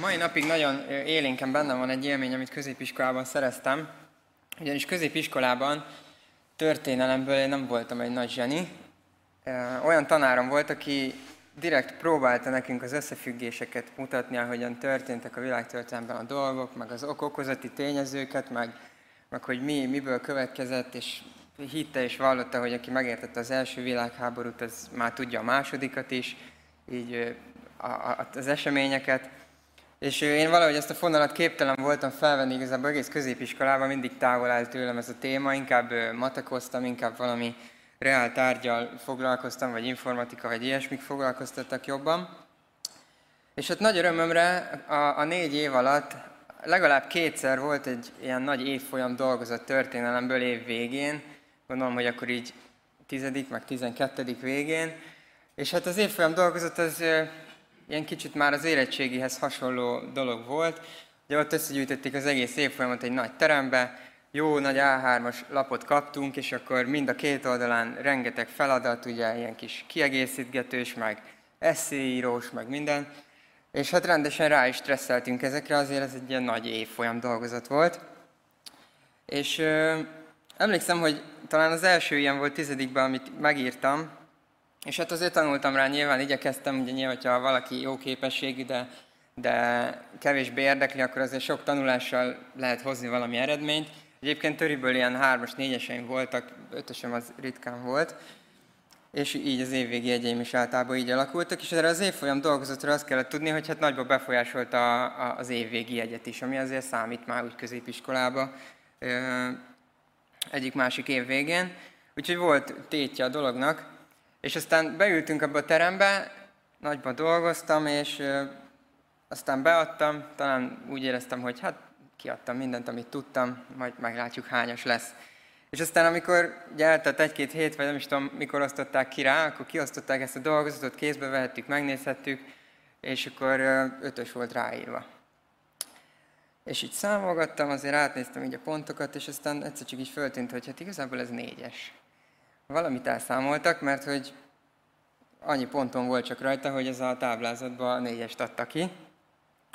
Mai napig nagyon élénken bennem van egy élmény, amit középiskolában szereztem. Ugyanis középiskolában történelemből én nem voltam egy nagy zseni. Olyan tanárom volt, aki direkt próbálta nekünk az összefüggéseket mutatni, ahogyan történtek a világtörténelemben a dolgok, meg az okokozati tényezőket, meg hogy miből következett, és hitte és vallotta, hogy aki megértette az első világháborút, az már tudja a másodikat is, így az eseményeket. És én valahogy ezt a fonalat képtelen voltam felvenni, igazából egész középiskolában mindig távol állt tőlem ez a téma, inkább matekoztam, inkább valami reál tárgyal foglalkoztam, vagy informatika, vagy ilyesmik foglalkoztattak jobban. És hát nagy örömömre a 4 év alatt legalább 2-szer volt egy ilyen nagy évfolyam dolgozat történelemből év végén, gondolom, hogy akkor így 10. meg 12. végén, és hát az évfolyam dolgozat az ilyen kicsit már az érettségihez hasonló dolog volt, ugye ott összegyűjtötték az egész évfolyamot egy nagy terembe, jó nagy A3-as lapot kaptunk, és akkor mind a két oldalán rengeteg feladat, ugye ilyen kis kiegészítgetős, meg eszéírós, meg minden, és hát rendesen rá is stresszeltünk ezekre, azért ez egy ilyen nagy évfolyam dolgozat volt. És emlékszem, hogy talán az első ilyen volt 10-ben, amit megírtam, és hát azért tanultam rá, nyilván igyekeztem, ugye nyilván, ha valaki jó képességű, de kevésbé érdekli, akkor azért sok tanulással lehet hozni valami eredményt. Egyébként töriből ilyen 3-as, 4-eseim voltak, 5-ösem az ritkán volt, és így az évvégi jegyeim is általában így alakultak, és erre az évfolyam dolgozatra azt kellett tudni, hogy hát nagyban befolyásolta az évvégi jegyet is, ami azért számít már úgy középiskolába egyik-másik év végén, úgyhogy volt tétje a dolognak, és aztán beültünk abba a terembe, nagyban dolgoztam, és aztán beadtam, talán úgy éreztem, hogy hát kiadtam mindent, amit tudtam, majd meglátjuk hányas lesz. És aztán amikor ugye eltelt 1-2 hét, vagy nem is tudom, mikor osztották ki rá, akkor kiosztották ezt a dolgozatot, kézbe vehettük, megnézhettük, és akkor 5-ös volt ráírva. És így számolgattam, azért átnéztem így a pontokat, és aztán egyszer csak így föltűnt, hogy hát igazából ez 4-es. Valamit elszámoltak, mert hogy annyi ponton volt csak rajta, hogy ez a táblázatban a 4-est adta ki.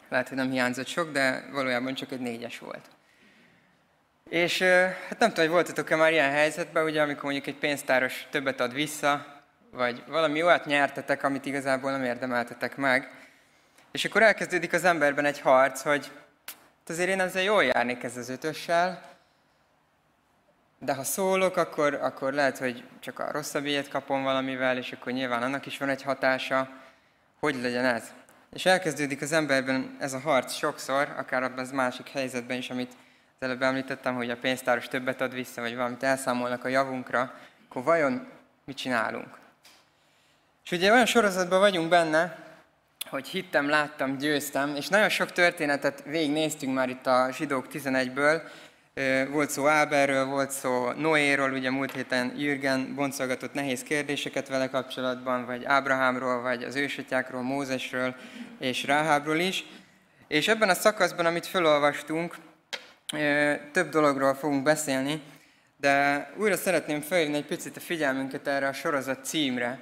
Lehet, hogy nem hiányzott sok, de valójában csak egy 4-es volt. És hát nem tudom, hogy voltatok-e már ilyen helyzetben, ugye, amikor mondjuk egy pénztáros többet ad vissza, vagy valami olyat nyertetek, amit igazából nem érdemeltetek meg. És akkor elkezdődik az emberben egy harc, hogy azért én ezzel jól járnék ezzel az 5-össel, de ha szólok, akkor lehet, hogy csak a rosszabb ilyet kapom valamivel, és akkor nyilván annak is van egy hatása, hogy legyen ez. És elkezdődik az emberben ez a harc sokszor, akár abban az másik helyzetben is, amit az előbb említettem, hogy a pénztáros többet ad vissza, vagy valamit elszámolnak a javunkra, akkor vajon mit csinálunk? És ugye olyan sorozatban vagyunk benne, hogy hittem, láttam, győztem, és nagyon sok történetet végignéztünk már itt a Zsidók 11-ből, volt szó Áberről, volt szó Noéról, ugye múlt héten Jürgen boncolgatott nehéz kérdéseket vele kapcsolatban, vagy Ábrahámról, vagy az ősatyákról, Mózesről és Ráhábról is. És ebben a szakaszban, amit felolvastunk, több dologról fogunk beszélni, de újra szeretném felhívni egy picit a figyelmünket erre a sorozat címre,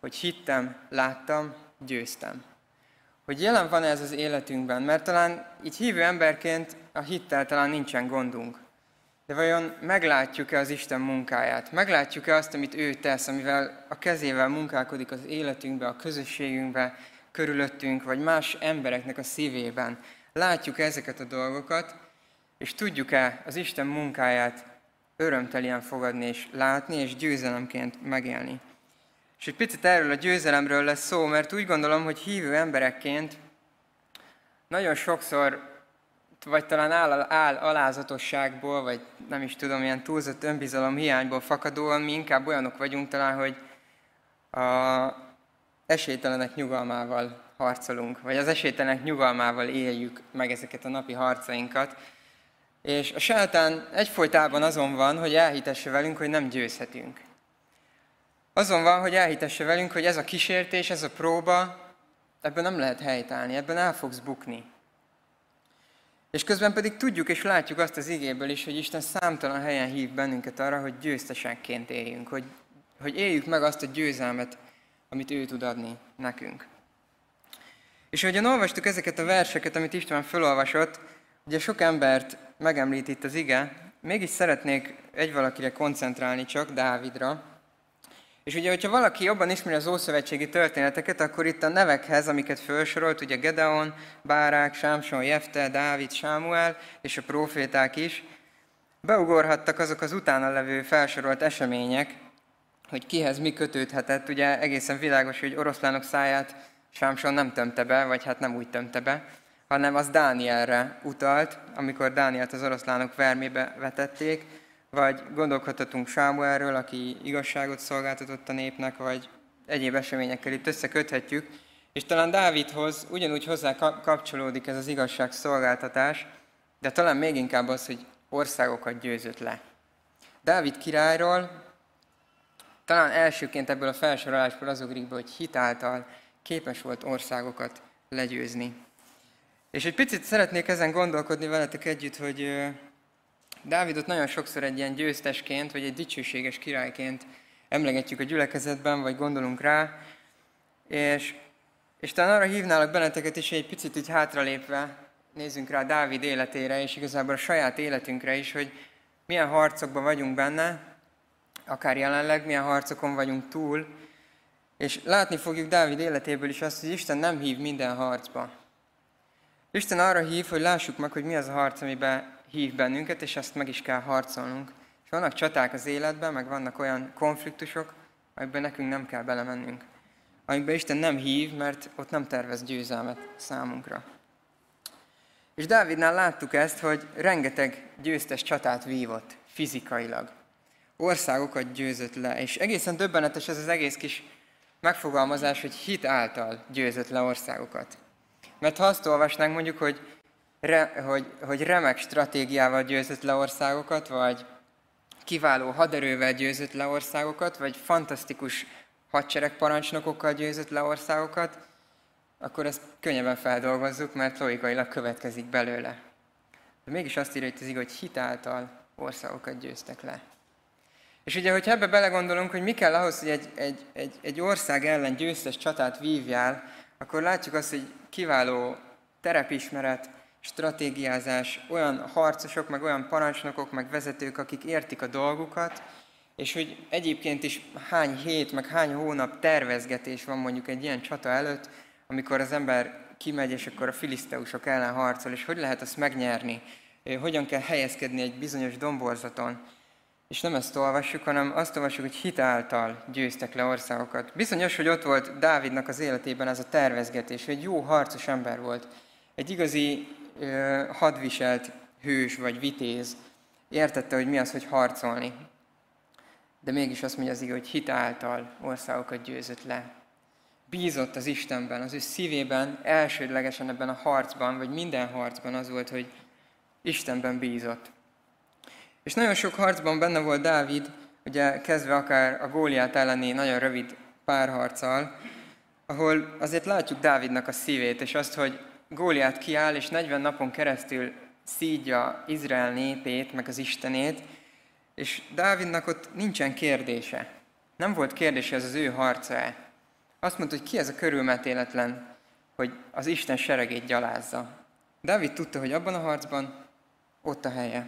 hogy hittem, láttam, győztem. Hogy jelen van ez az életünkben, mert talán így hívő emberként a hittel talán nincsen gondunk. De vajon meglátjuk-e az Isten munkáját? Meglátjuk-e azt, amit ő tesz, amivel a kezével munkálkodik az életünkbe, a közösségünkbe, körülöttünk, vagy más embereknek a szívében? Látjuk-e ezeket a dolgokat, és tudjuk-e az Isten munkáját örömtelien fogadni és látni, és győzelemként megélni? És egy picit erről a győzelemről lesz szó, mert úgy gondolom, hogy hívő emberekként nagyon sokszor, vagy talán alázatosságból, vagy nem is tudom, ilyen túlzott önbizalom hiányból fakadóan, mi inkább olyanok vagyunk talán, hogy az esélytelenek nyugalmával harcolunk, vagy az esélytelenek nyugalmával éljük meg ezeket a napi harcainkat. És a sátán egyfolytában azon van, hogy elhitesse velünk, hogy nem győzhetünk. Azon van, hogy elhitesse velünk, hogy ez a kísértés, ez a próba, ebben nem lehet helytállni, ebben el fogsz bukni. És közben pedig tudjuk és látjuk azt az igéből is, hogy Isten számtalan helyen hív bennünket arra, hogy győztesekként éljünk, hogy éljük meg azt a győzelmet, amit ő tud adni nekünk. És ahogyan olvastuk ezeket a verseket, amit István felolvasott, ugye sok embert megemlít itt az ige, mégis szeretnék egyvalakire koncentrálni csak, Dávidra. És ugye, hogyha valaki jobban ismeri az ószövetségi történeteket, akkor itt a nevekhez, amiket felsorolt, ugye Gedeon, Bárák, Sámson, Jefte, Dávid, Sámuel és a próféták is, beugorhattak azok az utána levő felsorolt események, hogy kihez mi kötődhetett. Ugye egészen világos, hogy oroszlánok száját Sámson nem tömte be, vagy hát nem úgy tömte be, hanem az Dánielre utalt, amikor Dánielt az oroszlánok vermébe vetették, vagy gondolkodhatunk Sámuelről, aki igazságot szolgáltatott a népnek, vagy egyéb eseményekkel itt összeköthetjük. És talán Dávidhoz ugyanúgy hozzá kapcsolódik ez az igazság szolgáltatás, de talán még inkább az, hogy országokat győzött le. Dávid királyról talán elsőként ebből a felsorolásból az ugrik be, hogy hitáltal képes volt országokat legyőzni. És egy picit szeretnék ezen gondolkodni veletek együtt, hogy Dávidot nagyon sokszor egy ilyen győztesként, vagy egy dicsőséges királyként emlegetjük a gyülekezetben, vagy gondolunk rá. És talán arra hívnálak benneteket is, hogy egy picit így hátralépve nézzünk rá Dávid életére, és igazából a saját életünkre is, hogy milyen harcokban vagyunk benne, akár jelenleg, milyen harcokon vagyunk túl. És látni fogjuk Dávid életéből is azt, hogy Isten nem hív minden harcba. Isten arra hív, hogy lássuk meg, hogy mi az a harc, amiben hív bennünket, és ezt meg is kell harcolnunk. És vannak csaták az életben, meg vannak olyan konfliktusok, amikben nekünk nem kell belemennünk. Amikben Isten nem hív, mert ott nem tervez győzelmet számunkra. És Dávidnál láttuk ezt, hogy rengeteg győztes csatát vívott fizikailag. Országokat győzött le, és egészen döbbenetes ez az egész kis megfogalmazás, hogy hit által győzött le országokat. Mert ha azt olvasnánk mondjuk, hogy remek stratégiával győzött le országokat, vagy kiváló haderővel győzött le országokat, vagy fantasztikus hadseregparancsnokokkal győzött le országokat, akkor ezt könnyebben feldolgozzuk, mert logikailag következik belőle. De mégis azt írja itt az ige, hogy hitáltal országokat győztek le. És ugye, hogyha ebbe belegondolunk, hogy mi kell ahhoz, hogy egy ország ellen győztes csatát vívjál, akkor látjuk azt, hogy kiváló terepismeret, stratégiázás, olyan harcosok, meg olyan parancsnokok, meg vezetők, akik értik a dolgukat, és hogy egyébként is hány hét, meg hány hónap tervezgetés van mondjuk egy ilyen csata előtt, amikor az ember kimegy, és akkor a filiszteusok ellen harcol, és hogy lehet azt megnyerni, hogyan kell helyezkedni egy bizonyos domborzaton. És nem ezt olvassuk, hanem azt olvassuk, hogy hit által győztek le országokat. Bizonyos, hogy ott volt Dávidnak az életében ez a tervezgetés, hogy egy jó harcos ember volt, egy igazi hadviselt hős vagy vitéz, értette, hogy mi az, hogy harcolni. De mégis azt mondja az ige, hogy hit által országokat győzött le. Bízott az Istenben, az ő szívében, elsődlegesen ebben a harcban, vagy minden harcban az volt, hogy Istenben bízott. És nagyon sok harcban benne volt Dávid, ugye kezdve akár a Góliát elleni nagyon rövid párharccal, ahol azért látjuk Dávidnak a szívét, és azt, hogy Góliát kiáll, és 40 napon keresztül szídja Izrael népét, meg az Istenét, és Dávidnak ott nincsen kérdése. Nem volt kérdése, ez az ő harca-e. Azt mondta, hogy ki ez a körülmetéletlen, hogy az Isten seregét gyalázza. Dávid tudta, hogy abban a harcban ott a helye.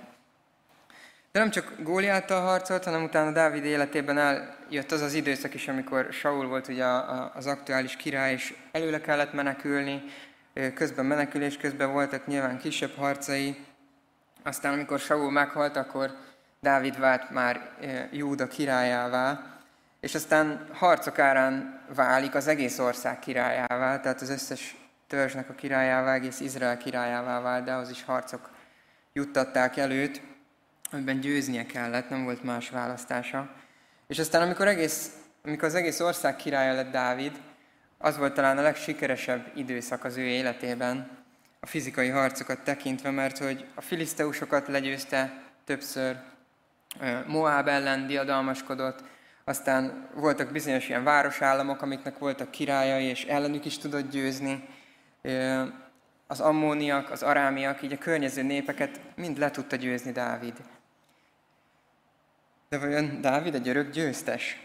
De nem csak Góliáttal harcolt, hanem utána Dávid életében eljött az az időszak is, amikor Saul volt ugye az aktuális király, és előle kellett menekülni, közben menekülés közben voltak nyilván kisebb harcai. Aztán amikor Saul meghalt, akkor Dávid vált már Júda királyává, és aztán harcok árán válik az egész ország királyává, tehát az összes törzsnek a királyává, egész Izrael királyává vált, de az is harcok juttatták előtt, amiben győznie kellett, nem volt más választása. És aztán amikor az egész ország királya lett Dávid, az volt talán a legsikeresebb időszak az ő életében, a fizikai harcokat tekintve, mert hogy a filiszteusokat legyőzte többször, Moáb ellen diadalmaskodott, aztán voltak bizonyos ilyen városállamok, amiknek voltak királyai, és ellenük is tudott győzni. Az ammóniak, az arámiak, így a környező népeket mind le tudta győzni Dávid. De vajon Dávid egy örök győztes?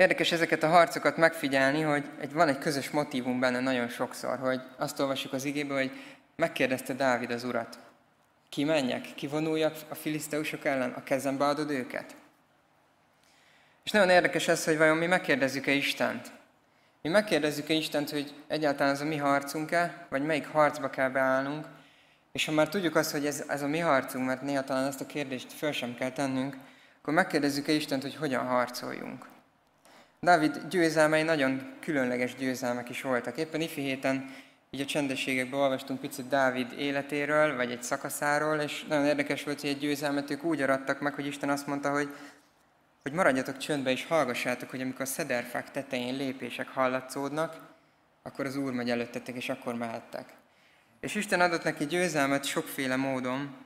Érdekes ezeket a harcokat megfigyelni, hogy van egy közös motívum benne nagyon sokszor, hogy azt olvassuk az igéből, hogy megkérdezte Dávid az urat. Kimenjek, kivonuljak a filiszteusok ellen, a kezembe adod őket? És nagyon érdekes ez, hogy vajon mi megkérdezzük-e Istent? Mi megkérdezzük-e Istent, hogy egyáltalán ez a mi harcunk-e, vagy melyik harcba kell beállnunk? És ha már tudjuk azt, hogy ez a mi harcunk, mert néha talán ezt a kérdést föl sem kell tennünk, akkor megkérdezzük-e Istent, hogy hogyan harcoljunk? Dávid győzelmei nagyon különleges győzelmek is voltak. Éppen ifi héten így a csendességekben olvastunk picit Dávid életéről, vagy egy szakaszáról, és nagyon érdekes volt, hogy egy győzelmet ők úgy arattak meg, hogy Isten azt mondta, hogy maradjatok csöndbe és hallgassátok, hogy amikor a szederfák tetején lépések hallatszódnak, akkor az Úr megy előttetek, és akkor mehettek. És Isten adott neki győzelmet sokféle módon,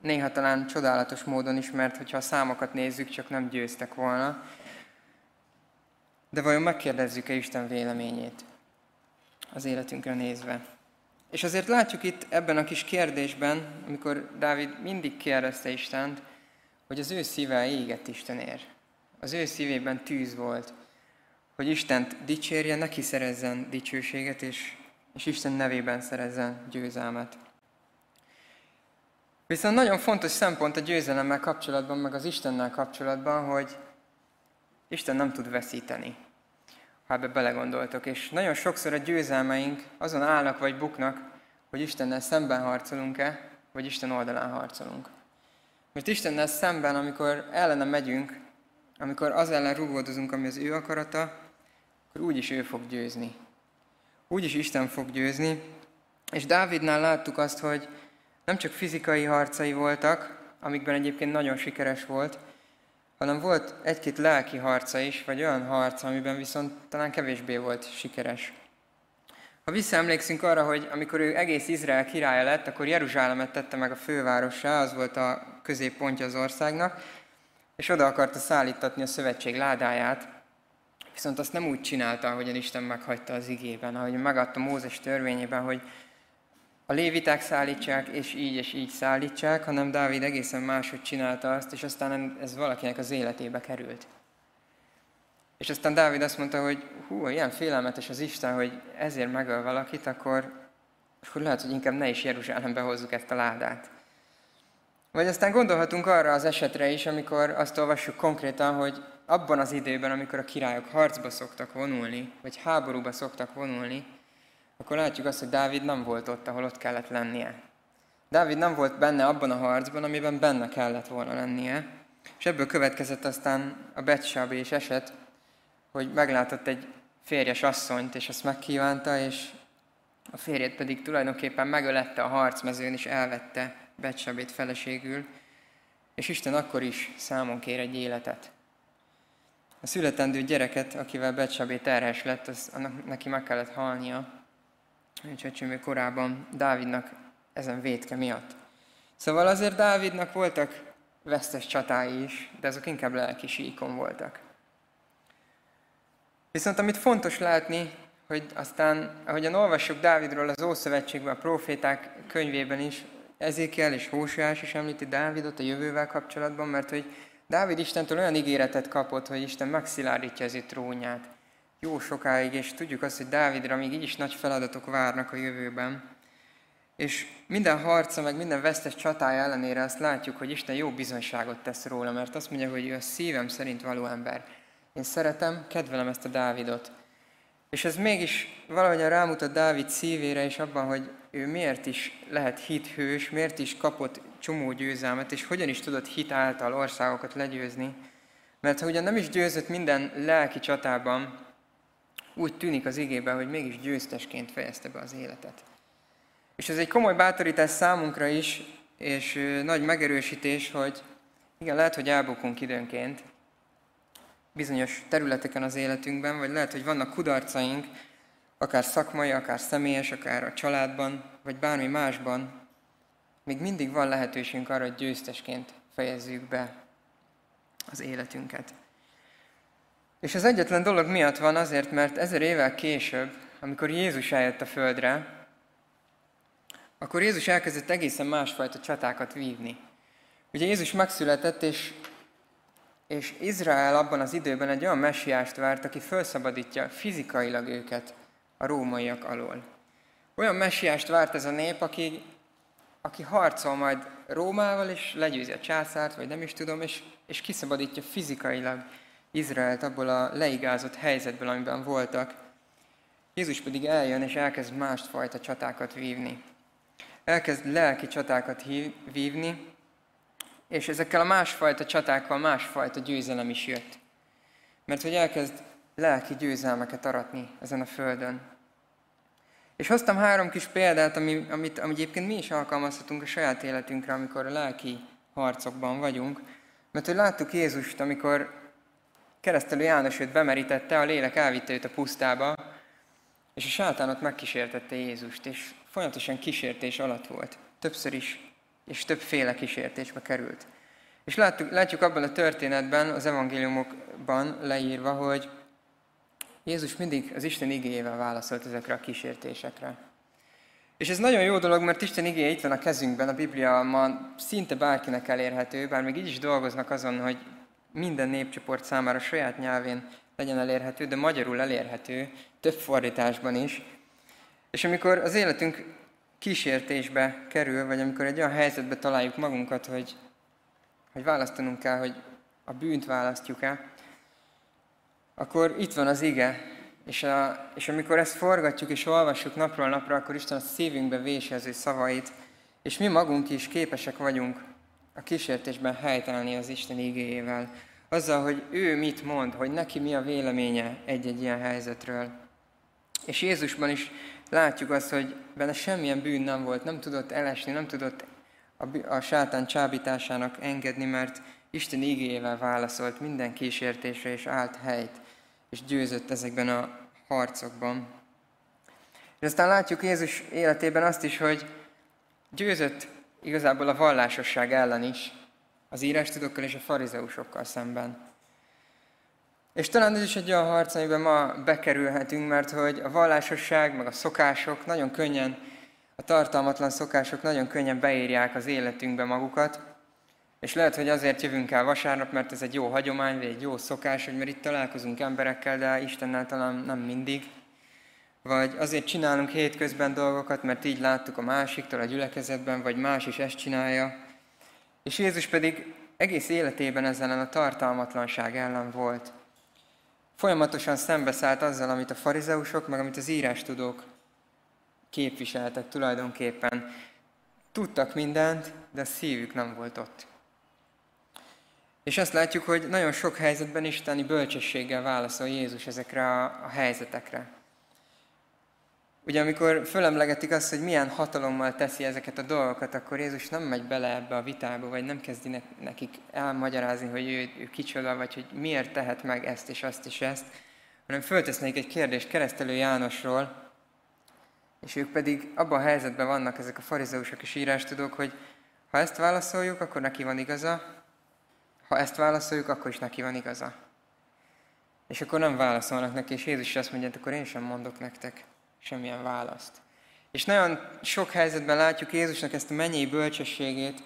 néha talán csodálatos módon is, mert hogyha a számokat nézzük, csak nem győztek volna. De vajon megkérdezzük-e Isten véleményét az életünkre nézve? És azért látjuk itt ebben a kis kérdésben, amikor Dávid mindig kérdezte Istent, hogy az ő szíve égett Istenért. Az ő szívében tűz volt, hogy Istent dicsérje, neki szerezzen dicsőséget, és Isten nevében szerezzen győzelmet. Viszont nagyon fontos szempont a győzelemmel kapcsolatban, meg az Istennel kapcsolatban, hogy Isten nem tud veszíteni, ha ebbe belegondoltok. És nagyon sokszor a győzelmeink azon állnak vagy buknak, hogy Istennel szemben harcolunk-e, vagy Isten oldalán harcolunk. Mert Istennel szemben, amikor ellene megyünk, amikor az ellen rúgódozunk, ami az ő akarata, akkor úgyis ő fog győzni. Úgyis Isten fog győzni. És Dávidnál láttuk azt, hogy nem csak fizikai harcai voltak, amikben egyébként nagyon sikeres volt, hanem volt egy-két lelki harca is, vagy olyan harc, amiben viszont talán kevésbé volt sikeres. Ha visszaemlékszünk arra, hogy amikor ő egész Izrael királya lett, akkor Jeruzsálemet tette meg a fővárossá, az volt a középpontja az országnak, és oda akarta szállítatni a szövetség ládáját, viszont azt nem úgy csinálta, ahogyan Isten meghagyta az igében, ahogy megadta Mózes törvényében, hogy a léviták szállítsák, és így szállítsák, hanem Dávid egészen máshogy csinálta azt, és aztán ez valakinek az életébe került. És aztán Dávid azt mondta, hogy hú, ilyen félelmetes az Isten, hogy ezért megöl valakit, akkor lehet, hogy inkább ne is Jeruzsálembe hozzuk ezt a ládát. Vagy aztán gondolhatunk arra az esetre is, amikor azt olvassuk konkrétan, hogy abban az időben, amikor a királyok harcba szoktak vonulni, vagy háborúba szoktak vonulni, akkor látjuk azt, hogy Dávid nem volt ott, ahol ott kellett lennie. Dávid nem volt benne abban a harcban, amiben benne kellett volna lennie, és ebből következett aztán a Betsabés eset, hogy meglátott egy férjes asszonyt, és azt megkívánta, és a férjét pedig tulajdonképpen megölette a harcmezőn, és elvette Betsabét feleségül, és Isten akkor is számon kér egy életet. A születendő gyereket, akivel Betsabé terhes lett, neki meg kellett halnia, csöcsömő korában Dávidnak ezen vétke miatt. Szóval azért Dávidnak voltak vesztes csatái is, de azok inkább lelki síkon voltak. Viszont amit fontos látni, hogy aztán, ahogyan olvassuk Dávidról az Ószövetségben, a Próféták könyvében is, Ezékiel és Hóseás is említi Dávidot a jövővel kapcsolatban, mert hogy Dávid Istentől olyan ígéretet kapott, hogy Isten megszilárdítja az ő trónját. Jó sokáig, és tudjuk azt, hogy Dávidra még így is nagy feladatok várnak a jövőben. És minden harca, meg minden vesztes csatája ellenére azt látjuk, hogy Isten jó bizonyságot tesz róla, mert azt mondja, hogy ő a szívem szerint való ember. Én szeretem, kedvelem ezt a Dávidot. És ez mégis valahogyan rámutat Dávid szívére, és abban, hogy ő miért is lehet hithős, miért is kapott csomó győzelmet, és hogyan is tudott hit által országokat legyőzni. Mert ha ugyan nem is győzött minden lelki csatában, úgy tűnik az igében, hogy mégis győztesként fejezte be az életet. És ez egy komoly bátorítás számunkra is, és nagy megerősítés, hogy igen, lehet, hogy elbukunk időnként bizonyos területeken az életünkben, vagy lehet, hogy vannak kudarcaink, akár szakmai, akár személyes, akár a családban, vagy bármi másban, még mindig van lehetőségünk arra, hogy győztesként fejezzük be az életünket. És az egyetlen dolog miatt van azért, mert 1000 évvel később, amikor Jézus eljött a földre, akkor Jézus elkezdett egészen másfajta csatákat vívni. Ugye Jézus megszületett, és és Izrael abban az időben egy olyan messiást várt, aki felszabadítja fizikailag őket a rómaiak alól. Olyan messiást várt ez a nép, aki harcol majd Rómával, és legyőzi a császárt, vagy nem is tudom, és kiszabadítja fizikailag Izraelt abból a leigázott helyzetből, amiben voltak. Jézus pedig eljön, és elkezd másfajta csatákat vívni. Elkezd lelki csatákat vívni, és ezekkel a másfajta csatákkal másfajta győzelem is jött. Mert hogy elkezd lelki győzelmeket aratni ezen a földön. És hoztam három kis példát, amit egyébként mi is alkalmazhatunk a saját életünkre, amikor a lelki harcokban vagyunk. Mert hogy láttuk Jézust, amikor keresztelő János őt bemerítette, a lélek elvitte őt a pusztába, és a sátán ott megkísértette Jézust, és folyamatosan kísértés alatt volt. Többször is, és többféle kísértésbe került. És látjuk abban a történetben, az evangéliumokban leírva, hogy Jézus mindig az Isten igéjével válaszolt ezekre a kísértésekre. És ez nagyon jó dolog, mert Isten igéje itt van a kezünkben, a Biblia ma szinte bárkinek elérhető, bár még így is dolgoznak azon, hogy minden népcsoport számára saját nyelvén legyen elérhető, de magyarul elérhető, több fordításban is. És amikor az életünk kísértésbe kerül, vagy amikor egy olyan helyzetbe találjuk magunkat, hogy választanunk kell, hogy a bűnt választjuk-e, akkor itt van az ige, és amikor ezt forgatjuk és olvassuk napról napra, akkor Isten a szívünkbe vési az ő szavait, és mi magunk is képesek vagyunk a kísértésben helytállni az Isten igéjével, azzal, hogy ő mit mond, hogy neki mi a véleménye egy-egy ilyen helyzetről. És Jézusban is látjuk azt, hogy benne semmilyen bűn nem volt, nem tudott elesni, nem tudott a sátán csábításának engedni, mert Isten igéjével válaszolt minden kísértésre, és állt helyt, és győzött ezekben a harcokban. És aztán látjuk Jézus életében azt is, hogy győzött igazából a vallásosság ellen is, az írástudókkal és a farizeusokkal szemben. És talán ez is egy olyan harc, amiben ma bekerülhetünk, mert hogy a vallásosság, meg a szokások nagyon könnyen, a tartalmatlan szokások nagyon könnyen beírják az életünkbe magukat, és lehet, hogy azért jövünk el vasárnap, mert ez egy jó hagyomány, vagy egy jó szokás, hogy mert itt találkozunk emberekkel, de Istennel talán nem mindig. Vagy azért csinálunk hétközben dolgokat, mert így láttuk a másiktól a gyülekezetben, vagy más is ezt csinálja. És Jézus pedig egész életében ezzel a tartalmatlanság ellen volt. Folyamatosan szembeszállt azzal, amit a farizeusok, meg amit az írástudók képviseltek tulajdonképpen. Tudtak mindent, de a szívük nem volt ott. És azt látjuk, hogy nagyon sok helyzetben isteni bölcsességgel válaszol Jézus ezekre a helyzetekre. Ugye amikor fölemlegetik azt, hogy milyen hatalommal teszi ezeket a dolgokat, akkor Jézus nem megy bele ebbe a vitába, vagy nem kezdi nekik elmagyarázni, hogy ő kicsoda, vagy hogy miért tehet meg ezt és azt és ezt, hanem föltesz nekik egy kérdést keresztelő Jánosról, és ők pedig abban a helyzetben vannak ezek a farizeusok és írástudók, hogy ha ezt válaszoljuk, akkor neki van igaza, ha ezt válaszoljuk, akkor is neki van igaza. És akkor nem válaszolnak neki, és Jézus is azt mondja, akkor én sem mondok nektek semmilyen választ. És nagyon sok helyzetben látjuk Jézusnak ezt a mennyei bölcsességét,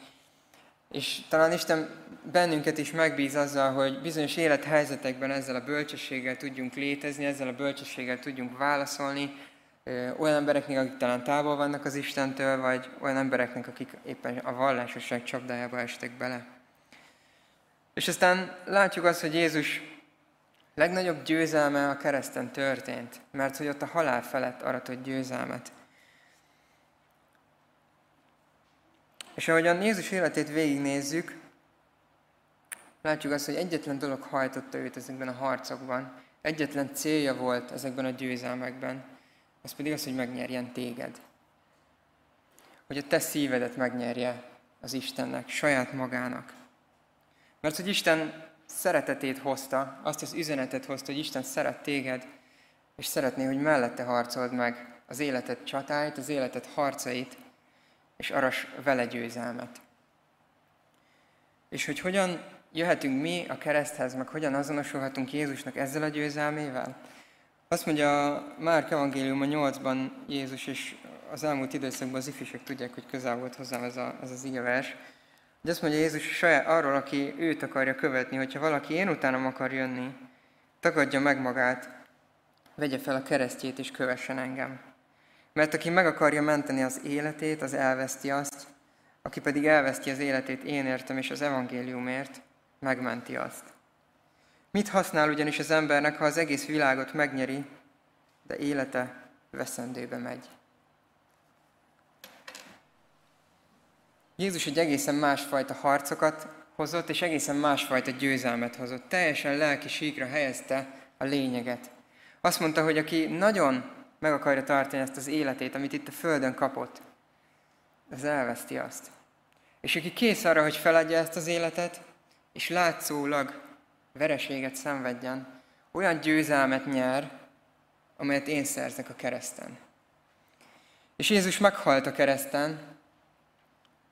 és talán Isten bennünket is megbíz azzal, hogy bizonyos élethelyzetekben ezzel a bölcsességgel tudjunk létezni, ezzel a bölcsességgel tudjunk válaszolni olyan embereknek, akik talán távol vannak az Istentől, vagy olyan embereknek, akik éppen a vallásosság csapdájába estek bele. És aztán látjuk azt, hogy Jézus legnagyobb győzelme a kereszten történt, mert hogy ott a halál felett aratott győzelmet. És ahogyan Jézus életét végignézzük, látjuk azt, hogy egyetlen dolog hajtotta őt ezekben a harcokban, egyetlen célja volt ezekben a győzelmekben, az pedig az, hogy megnyerjen téged. Hogy a te szívedet megnyerje az Istennek, saját magának. Mert hogy Isten szeretetét hozta, azt az üzenetet hozta, hogy Isten szeret téged, és szeretné, hogy mellette harcold meg az életed csatáit, az életed harcait, és arass vele győzelmet. És hogy hogyan jöhetünk mi a kereszthez, meg hogyan azonosulhatunk Jézusnak ezzel a győzelmével? Azt mondja a Márk evangéliuma 8-ban Jézus, és az elmúlt időszakban az ifjúsok tudják, hogy közel volt hozzám ez az igevers, De azt mondja Jézus saját arról, aki őt akarja követni, hogyha valaki én utánam akar jönni, tagadja meg magát, vegye fel a keresztjét és kövessen engem. Mert aki meg akarja menteni az életét, az elveszti azt, aki pedig elveszti az életét én értem és az evangéliumért, megmenti azt. Mit használ ugyanis az embernek, ha az egész világot megnyeri, de élete veszendőbe megy? Jézus egy egészen másfajta harcokat hozott, és egészen másfajta győzelmet hozott. Teljesen lelki síkra helyezte a lényeget. Azt mondta, hogy aki nagyon meg akarja tartani ezt az életét, amit itt a földön kapott, az elveszti azt. És aki kész arra, hogy feladja ezt az életet, és látszólag vereséget szenvedjen, olyan győzelmet nyer, amelyet én szerzek a kereszten. És Jézus meghalt a kereszten,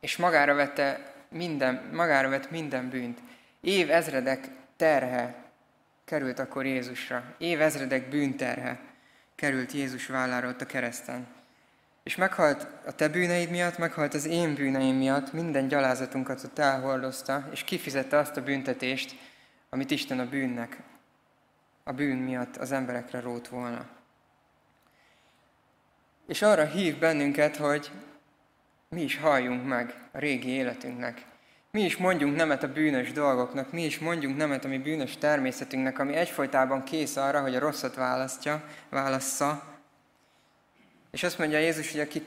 és magára vett minden bűnt. Évezredek terhe került akkor Jézusra. Évezredek bűnterhe került Jézus vállára ott a kereszten. És meghalt a te bűneid miatt, meghalt az én bűneim miatt, minden gyalázatunkat ott elhordozta, és kifizette azt a büntetést, amit Isten a bűn miatt az emberekre rót volna. És arra hív bennünket, hogy mi is halljunk meg a régi életünknek. Mi is mondjunk nemet a bűnös dolgoknak, mi is mondjunk nemet a mi bűnös természetünknek, ami egyfolytában kész arra, hogy a rosszat válassza. És azt mondja Jézus, hogy aki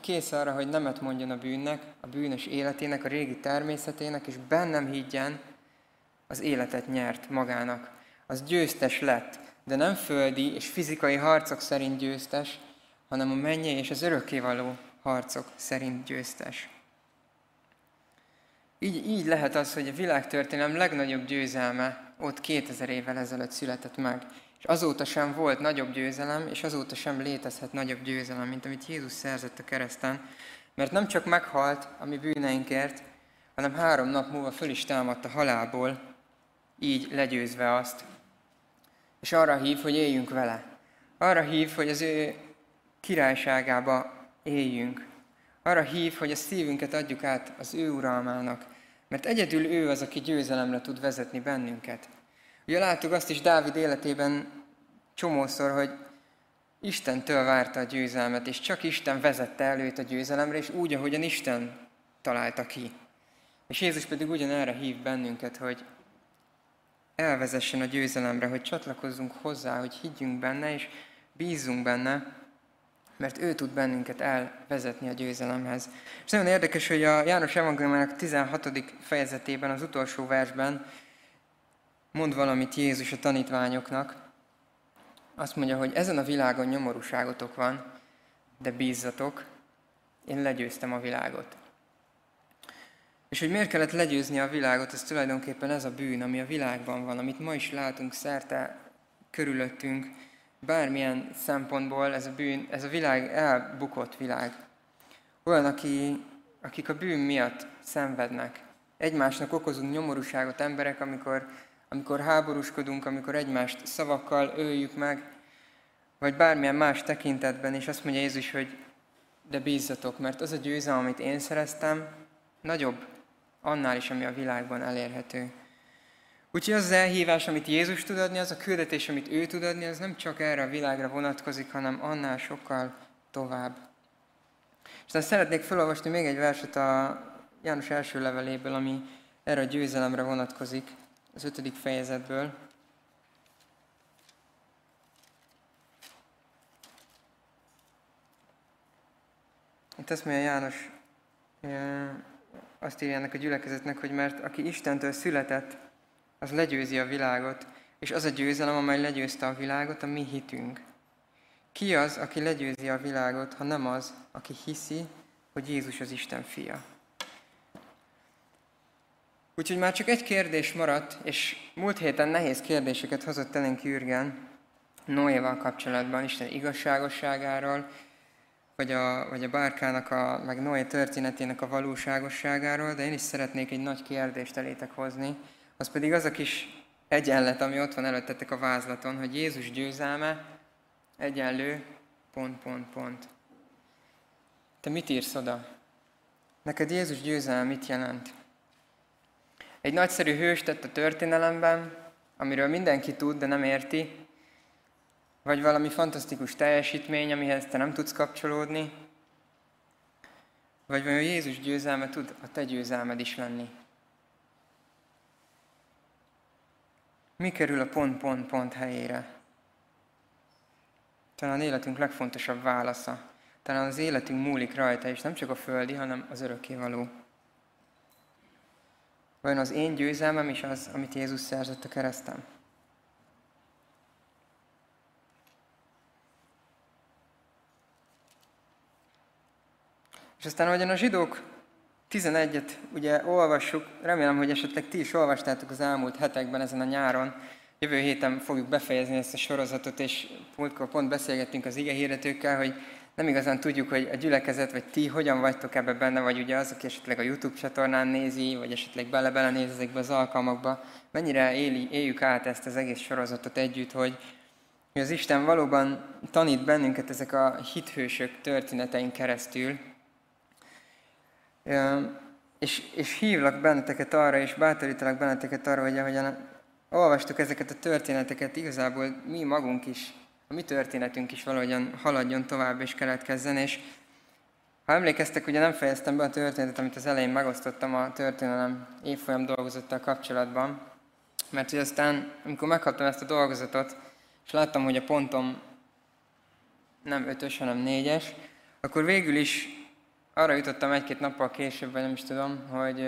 kész arra, hogy nemet mondjon a bűnnek, a bűnös életének, a régi természetének, és bennem higgyen, az életet nyert magának. Az győztes lett, de nem földi és fizikai harcok szerint győztes, hanem a mennyei és az örökkévaló harcok szerint győztes. Így lehet az, hogy a világtörténelem legnagyobb győzelme ott 2000 évvel ezelőtt született meg. És azóta sem volt nagyobb győzelem, és azóta sem létezhet nagyobb győzelem, mint amit Jézus szerzett a kereszten. Mert nem csak meghalt a mi bűneinkért, hanem 3 nap múlva föl is támadt a halálból, így legyőzve azt. És arra hív, hogy éljünk vele. Arra hív, hogy az ő királyságába éljünk. Arra hív, hogy a szívünket adjuk át az ő uralmának, mert egyedül ő az, aki győzelemre tud vezetni bennünket. Ugye láttuk azt is Dávid életében csomószor, hogy Istentől várta a győzelmet, és csak Isten vezette előtt a győzelemre, és úgy, ahogyan Isten találta ki. És Jézus pedig ugyanerre hív bennünket, hogy elvezessen a győzelemre, hogy csatlakozzunk hozzá, hogy higgyünk benne, és bízzunk benne, mert ő tud bennünket elvezetni a győzelemhez. És nagyon érdekes, hogy a János evangéliumának 16. fejezetében, az utolsó versben mond valamit Jézus a tanítványoknak. Azt mondja, hogy ezen a világon nyomorúságotok van, de bízzatok, én legyőztem a világot. És hogy miért kellett legyőzni a világot, az tulajdonképpen ez a bűn, ami a világban van, amit ma is látunk szerte körülöttünk, bármilyen szempontból ez a bűn, ez a világ elbukott világ. Olyan, akik a bűn miatt szenvednek. Egymásnak okozunk nyomorúságot emberek, amikor háborúskodunk, amikor egymást szavakkal öljük meg, vagy bármilyen más tekintetben, és azt mondja Jézus, hogy de bízzatok, mert az a győzelem, amit én szereztem, nagyobb annál is, ami a világban elérhető. Úgyhogy az elhívás, amit Jézus tud adni, az a küldetés, amit ő tud adni, az nem csak erre a világra vonatkozik, hanem annál sokkal tovább. És szeretnék felolvasni még egy verset a János első leveléből, ami erre a győzelemre vonatkozik, az 5. fejezetből. Itt azt mondja János, azt írja ennek a gyülekezetnek, hogy mert aki Istentől született, az legyőzi a világot, és az a győzelem, amely legyőzte a világot, a mi hitünk. Ki az, aki legyőzi a világot, ha nem az, aki hiszi, hogy Jézus az Isten fia? Úgyhogy már csak egy kérdés maradt, és múlt héten nehéz kérdéseket hozott elénk Jürgen Noéval kapcsolatban, Isten igazságosságáról, vagy a bárkának, meg Noé történetének a valóságosságáról, de én is szeretnék egy nagy kérdést elétek hozni, az pedig az a kis egyenlet, ami ott van előttetek a vázlaton, hogy Jézus győzelme egyenlő... Te mit írsz oda? Neked Jézus győzelme mit jelent? Egy nagyszerű hős tett a történelemben, amiről mindenki tud, de nem érti, vagy valami fantasztikus teljesítmény, amihez te nem tudsz kapcsolódni, vagy vajon Jézus győzelme tud a te győzelmed is lenni. Mi kerül a pont helyére? Talán életünk legfontosabb válasza. Talán az életünk múlik rajta, és nem csak a földi, hanem az örökkévaló. Vajon az én győzelmem is az, amit Jézus szerzett a kereszten? És aztán, ahogyan a zsidók 11-et ugye olvassuk, remélem, hogy esetleg ti is olvastátok az elmúlt hetekben ezen a nyáron. Jövő héten fogjuk befejezni ezt a sorozatot, és pont beszélgettünk az igehirdetőkkel, hogy nem igazán tudjuk, hogy a gyülekezet, vagy ti hogyan vagytok ebbe benne, vagy ugye az, aki esetleg a YouTube csatornán nézi, vagy esetleg bele-bele néz ezekbe az alkalmakba. Mennyire éljük át ezt az egész sorozatot együtt, hogy az Isten valóban tanít bennünket ezek a hithősök történetein keresztül. És hívlak benneteket arra, és bátorítalak benneteket arra, hogy ahogyan olvastuk ezeket a történeteket, igazából mi magunk is, a mi történetünk is valahogyan haladjon tovább és keletkezzen, és ha emlékeztek, ugye nem fejeztem be a történetet, amit az elején megosztottam a történelem évfolyam dolgozattal kapcsolatban, mert hogy aztán, amikor megkaptam ezt a dolgozatot, és láttam, hogy a pontom nem 5-ös, hanem 4-es, akkor végül is arra jutottam egy-két nappal később, vagy nem is tudom, hogy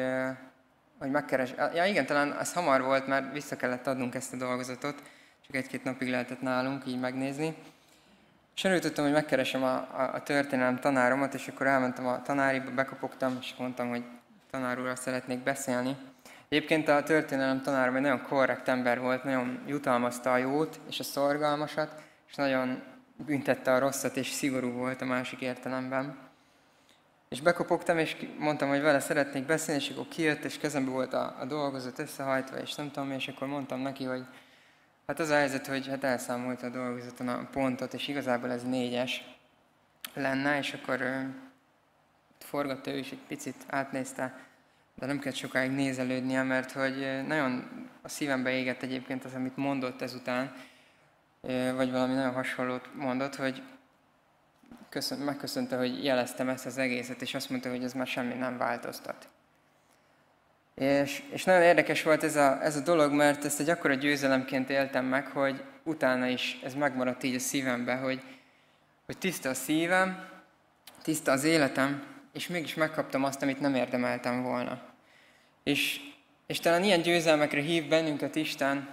ja igen, talán ez hamar volt, mert vissza kellett adnunk ezt a dolgozatot, csak egy-két napig lehetett nálunk így megnézni. És arra jutottam, hogy megkeresem a történelem tanáromat, és akkor elmentem a tanáriba, bekopogtam, és mondtam, hogy tanár úrral szeretnék beszélni. Egyébként a történelem tanárom egy nagyon korrekt ember volt, nagyon jutalmazta a jót és a szorgalmasat, és nagyon büntette a rosszat, és szigorú volt a másik értelemben. És bekopogtam, és mondtam, hogy vele szeretnék beszélni, és akkor kijött, és kezembe volt a dolgozat összehajtva, és nem tudom, és akkor mondtam neki, hogy hát az a helyzet, hogy hát elszámolta a dolgozaton a pontot, és igazából ez 4-es lenne, és akkor forgatta ő is egy picit, átnézte, de nem kellett sokáig nézelődnie, mert hogy nagyon a szívembe égett egyébként az, amit mondott ezután, vagy valami nagyon hasonlót mondott, hogy megköszönte, hogy jeleztem ezt az egészet, és azt mondta, hogy ez már semmi nem változtat. És nagyon érdekes volt ez a dolog, mert ezt egy akkora győzelemként éltem meg, hogy utána is ez megmaradt így a szívemben, hogy tiszta a szívem, tiszta az életem, és mégis megkaptam azt, amit nem érdemeltem volna. És talán ilyen győzelmekre hív bennünket Isten,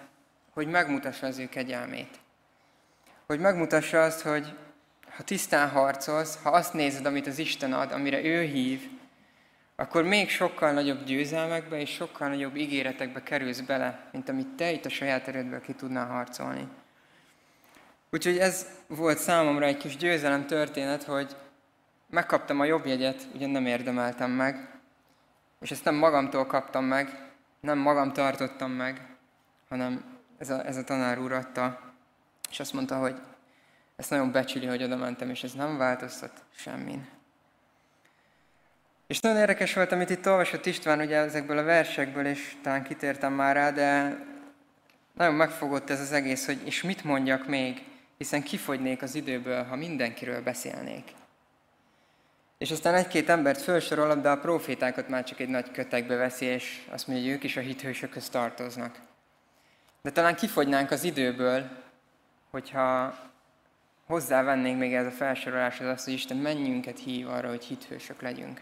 hogy megmutassa az ő kegyelmét. Hogy megmutassa azt, hogy ha tisztán harcolsz, ha azt nézed, amit az Isten ad, amire ő hív, akkor még sokkal nagyobb győzelmekbe és sokkal nagyobb ígéretekbe kerülsz bele, mint amit te itt a saját erődből ki tudnál harcolni. Úgyhogy ez volt számomra egy kis győzelem történet, hogy megkaptam a jobb jegyet, ugyan nem érdemeltem meg, és ezt nem magamtól kaptam meg, nem magam tartottam meg, hanem ez a tanár úr adta, és azt mondta, hogy ezt nagyon becsüli, hogy oda mentem, és ez nem változtat semmin. És nagyon érdekes volt, amit itt olvasott István, ugye ezekből a versekből, és talán kitértem már rá, de nagyon megfogott ez az egész, hogy és mit mondjak még, hiszen kifogynék az időből, ha mindenkiről beszélnék. És aztán egy-két embert felsorolom, de a profétákat már csak egy nagy kötekbe veszi, és azt mondja, hogy ők is a hithősökhöz tartoznak. De talán kifogynánk az időből, hogyha hozzávennénk még ez a felsoroláshoz azt, hogy Isten mennyiünket hív arra, hogy hithősök legyünk.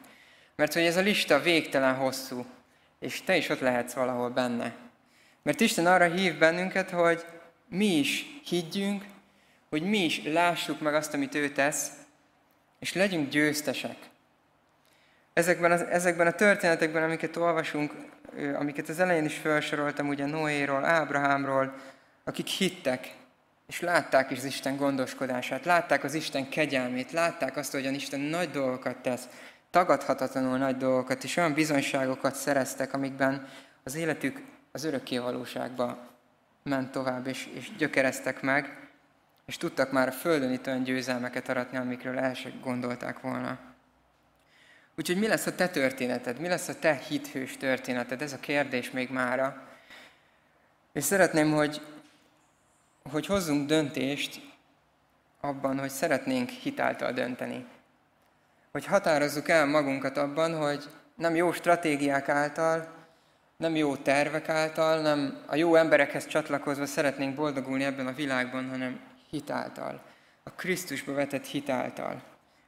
Mert hogy ez a lista végtelen hosszú, és te is ott lehetsz valahol benne. Mert Isten arra hív bennünket, hogy mi is higgyünk, hogy mi is lássuk meg azt, amit ő tesz, és legyünk győztesek. Ezekben a történetekben, amiket olvasunk, amiket az elején is felsoroltam, ugye Noéról, Ábrahámról, akik hittek, és látták is az Isten gondoskodását, látták az Isten kegyelmét, látták azt, hogyan Isten nagy dolgokat tesz, tagadhatatlanul nagy dolgokat, és olyan bizonyságokat szereztek, amikben az életük az örökké valóságba ment tovább, és gyökereztek meg, és tudtak már a földön itt olyan győzelmeket aratni, amikről el sem gondolták volna. Úgyhogy mi lesz a te történeted? Mi lesz a te hithős történeted? Ez a kérdés még mára. És szeretném, hogy hozzunk döntést abban, hogy szeretnénk hitáltal dönteni. Hogy határozzuk el magunkat abban, hogy nem jó stratégiák által, nem jó tervek által, nem a jó emberekhez csatlakozva szeretnénk boldogulni ebben a világban, hanem hitáltal. A Krisztusba vetett hitáltal.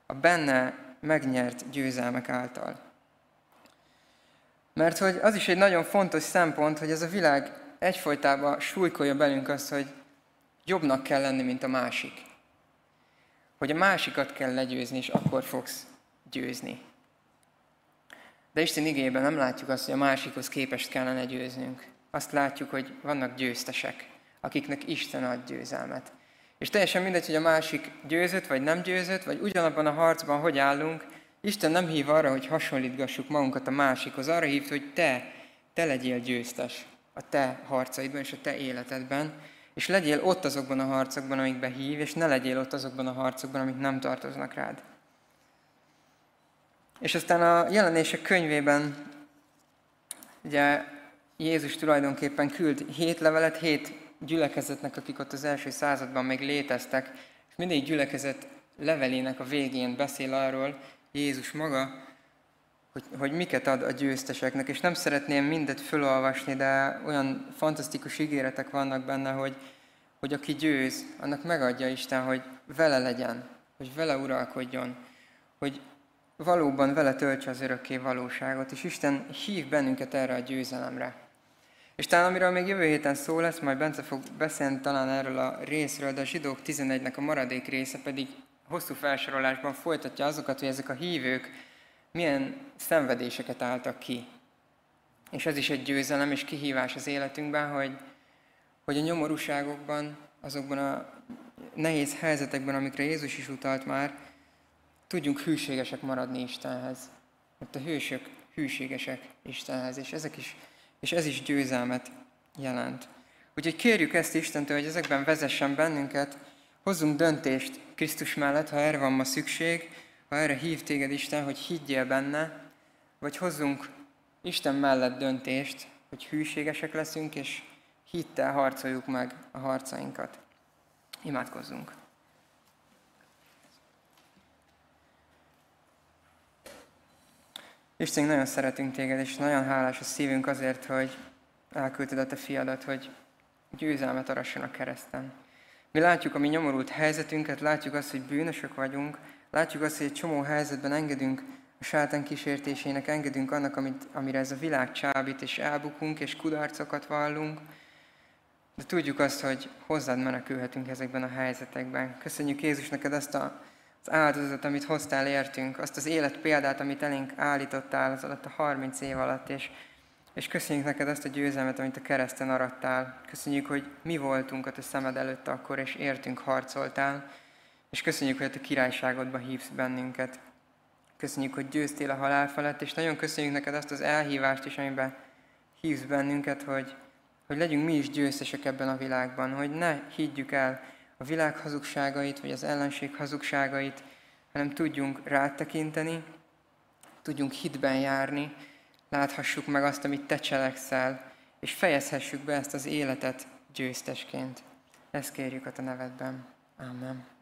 A benne megnyert győzelmek által. Mert hogy az is egy nagyon fontos szempont, hogy ez a világ egyfolytában súlykolja belünk azt, hogy jobbnak kell lenni, mint a másik. Hogy a másikat kell legyőzni, és akkor fogsz győzni. De Isten igében nem látjuk azt, hogy a másikhoz képest kellene győznünk. Azt látjuk, hogy vannak győztesek, akiknek Isten ad győzelmet. És teljesen mindegy, hogy a másik győzött, vagy nem győzött, vagy ugyanabban a harcban hogy állunk, Isten nem hív arra, hogy hasonlítgassuk magunkat a másikhoz. Arra hív, hogy te legyél győztes a te harcaidban és a te életedben, és legyél ott azokban a harcokban, amikben hív, és ne legyél ott azokban a harcokban, amik nem tartoznak rád. És aztán a Jelenések könyvében ugye Jézus tulajdonképpen küld 7 levelet, 7 gyülekezetnek, akik ott az első században még léteztek, és mindig gyülekezet levelének a végén beszél arról Jézus maga, hogy miket ad a győzteseknek, és nem szeretném mindet fölolvasni, de olyan fantasztikus ígéretek vannak benne, hogy aki győz, annak megadja Isten, hogy vele legyen, hogy vele uralkodjon, hogy valóban vele töltse az örökké valóságot, és Isten hív bennünket erre a győzelemre. És talán amiről még jövő héten szó lesz, majd Bence fog beszélni talán erről a részről, de a Zsidók 11-nek a maradék része pedig hosszú felsorolásban folytatja azokat, hogy ezek a hívők milyen szenvedéseket álltak ki. És ez is egy győzelem és kihívás az életünkben, hogy a nyomorúságokban, azokban a nehéz helyzetekben, amikre Jézus is utalt már, tudjunk hűségesek maradni Istenhez. Mert a hősök hűségesek Istenhez, és ez is győzelmet jelent. Úgyhogy kérjük ezt Istentől, hogy ezekben vezessen bennünket, hozzunk döntést Krisztus mellett, ha erre van ma szükség, ha erre hív téged Isten, hogy higgyél benne, vagy hozzunk Isten mellett döntést, hogy hűségesek leszünk, és hittel harcoljuk meg a harcainkat. Imádkozzunk! Istenünk, nagyon szeretünk téged, és nagyon hálás a szívünk azért, hogy elküldted a te fiadat, hogy győzelmet arasson a kereszten. Mi látjuk a mi nyomorult helyzetünket, látjuk azt, hogy bűnösök vagyunk, látjuk azt, hogy egy csomó helyzetben engedünk a sátán kísértésének, engedünk annak, amire ez a világ csábít, és elbukunk, és kudarcokat vallunk, de tudjuk azt, hogy hozzád menekülhetünk ezekben a helyzetekben. Köszönjük Jézus neked azt az áldozat, amit hoztál értünk, azt az élet példát, amit elénk állítottál az alatt a 30 év alatt, és köszönjük neked azt a győzelmet, amit a kereszten arattál. Köszönjük, hogy mi voltunk a te szemed előtt akkor, és értünk harcoltál, és köszönjük, hogy a te királyságodba hívsz bennünket. Köszönjük, hogy győztél a halál felett, és nagyon köszönjük neked azt az elhívást is, amiben hívsz bennünket, hogy legyünk mi is győztesek ebben a világban, hogy ne higgyük el a világ hazugságait, vagy az ellenség hazugságait, hanem tudjunk rád tekinteni, tudjunk hitben járni, láthassuk meg azt, amit te cselekszel, és fejezhessük be ezt az életet győztesként. Ezt kérjük a te nevedben. Amen.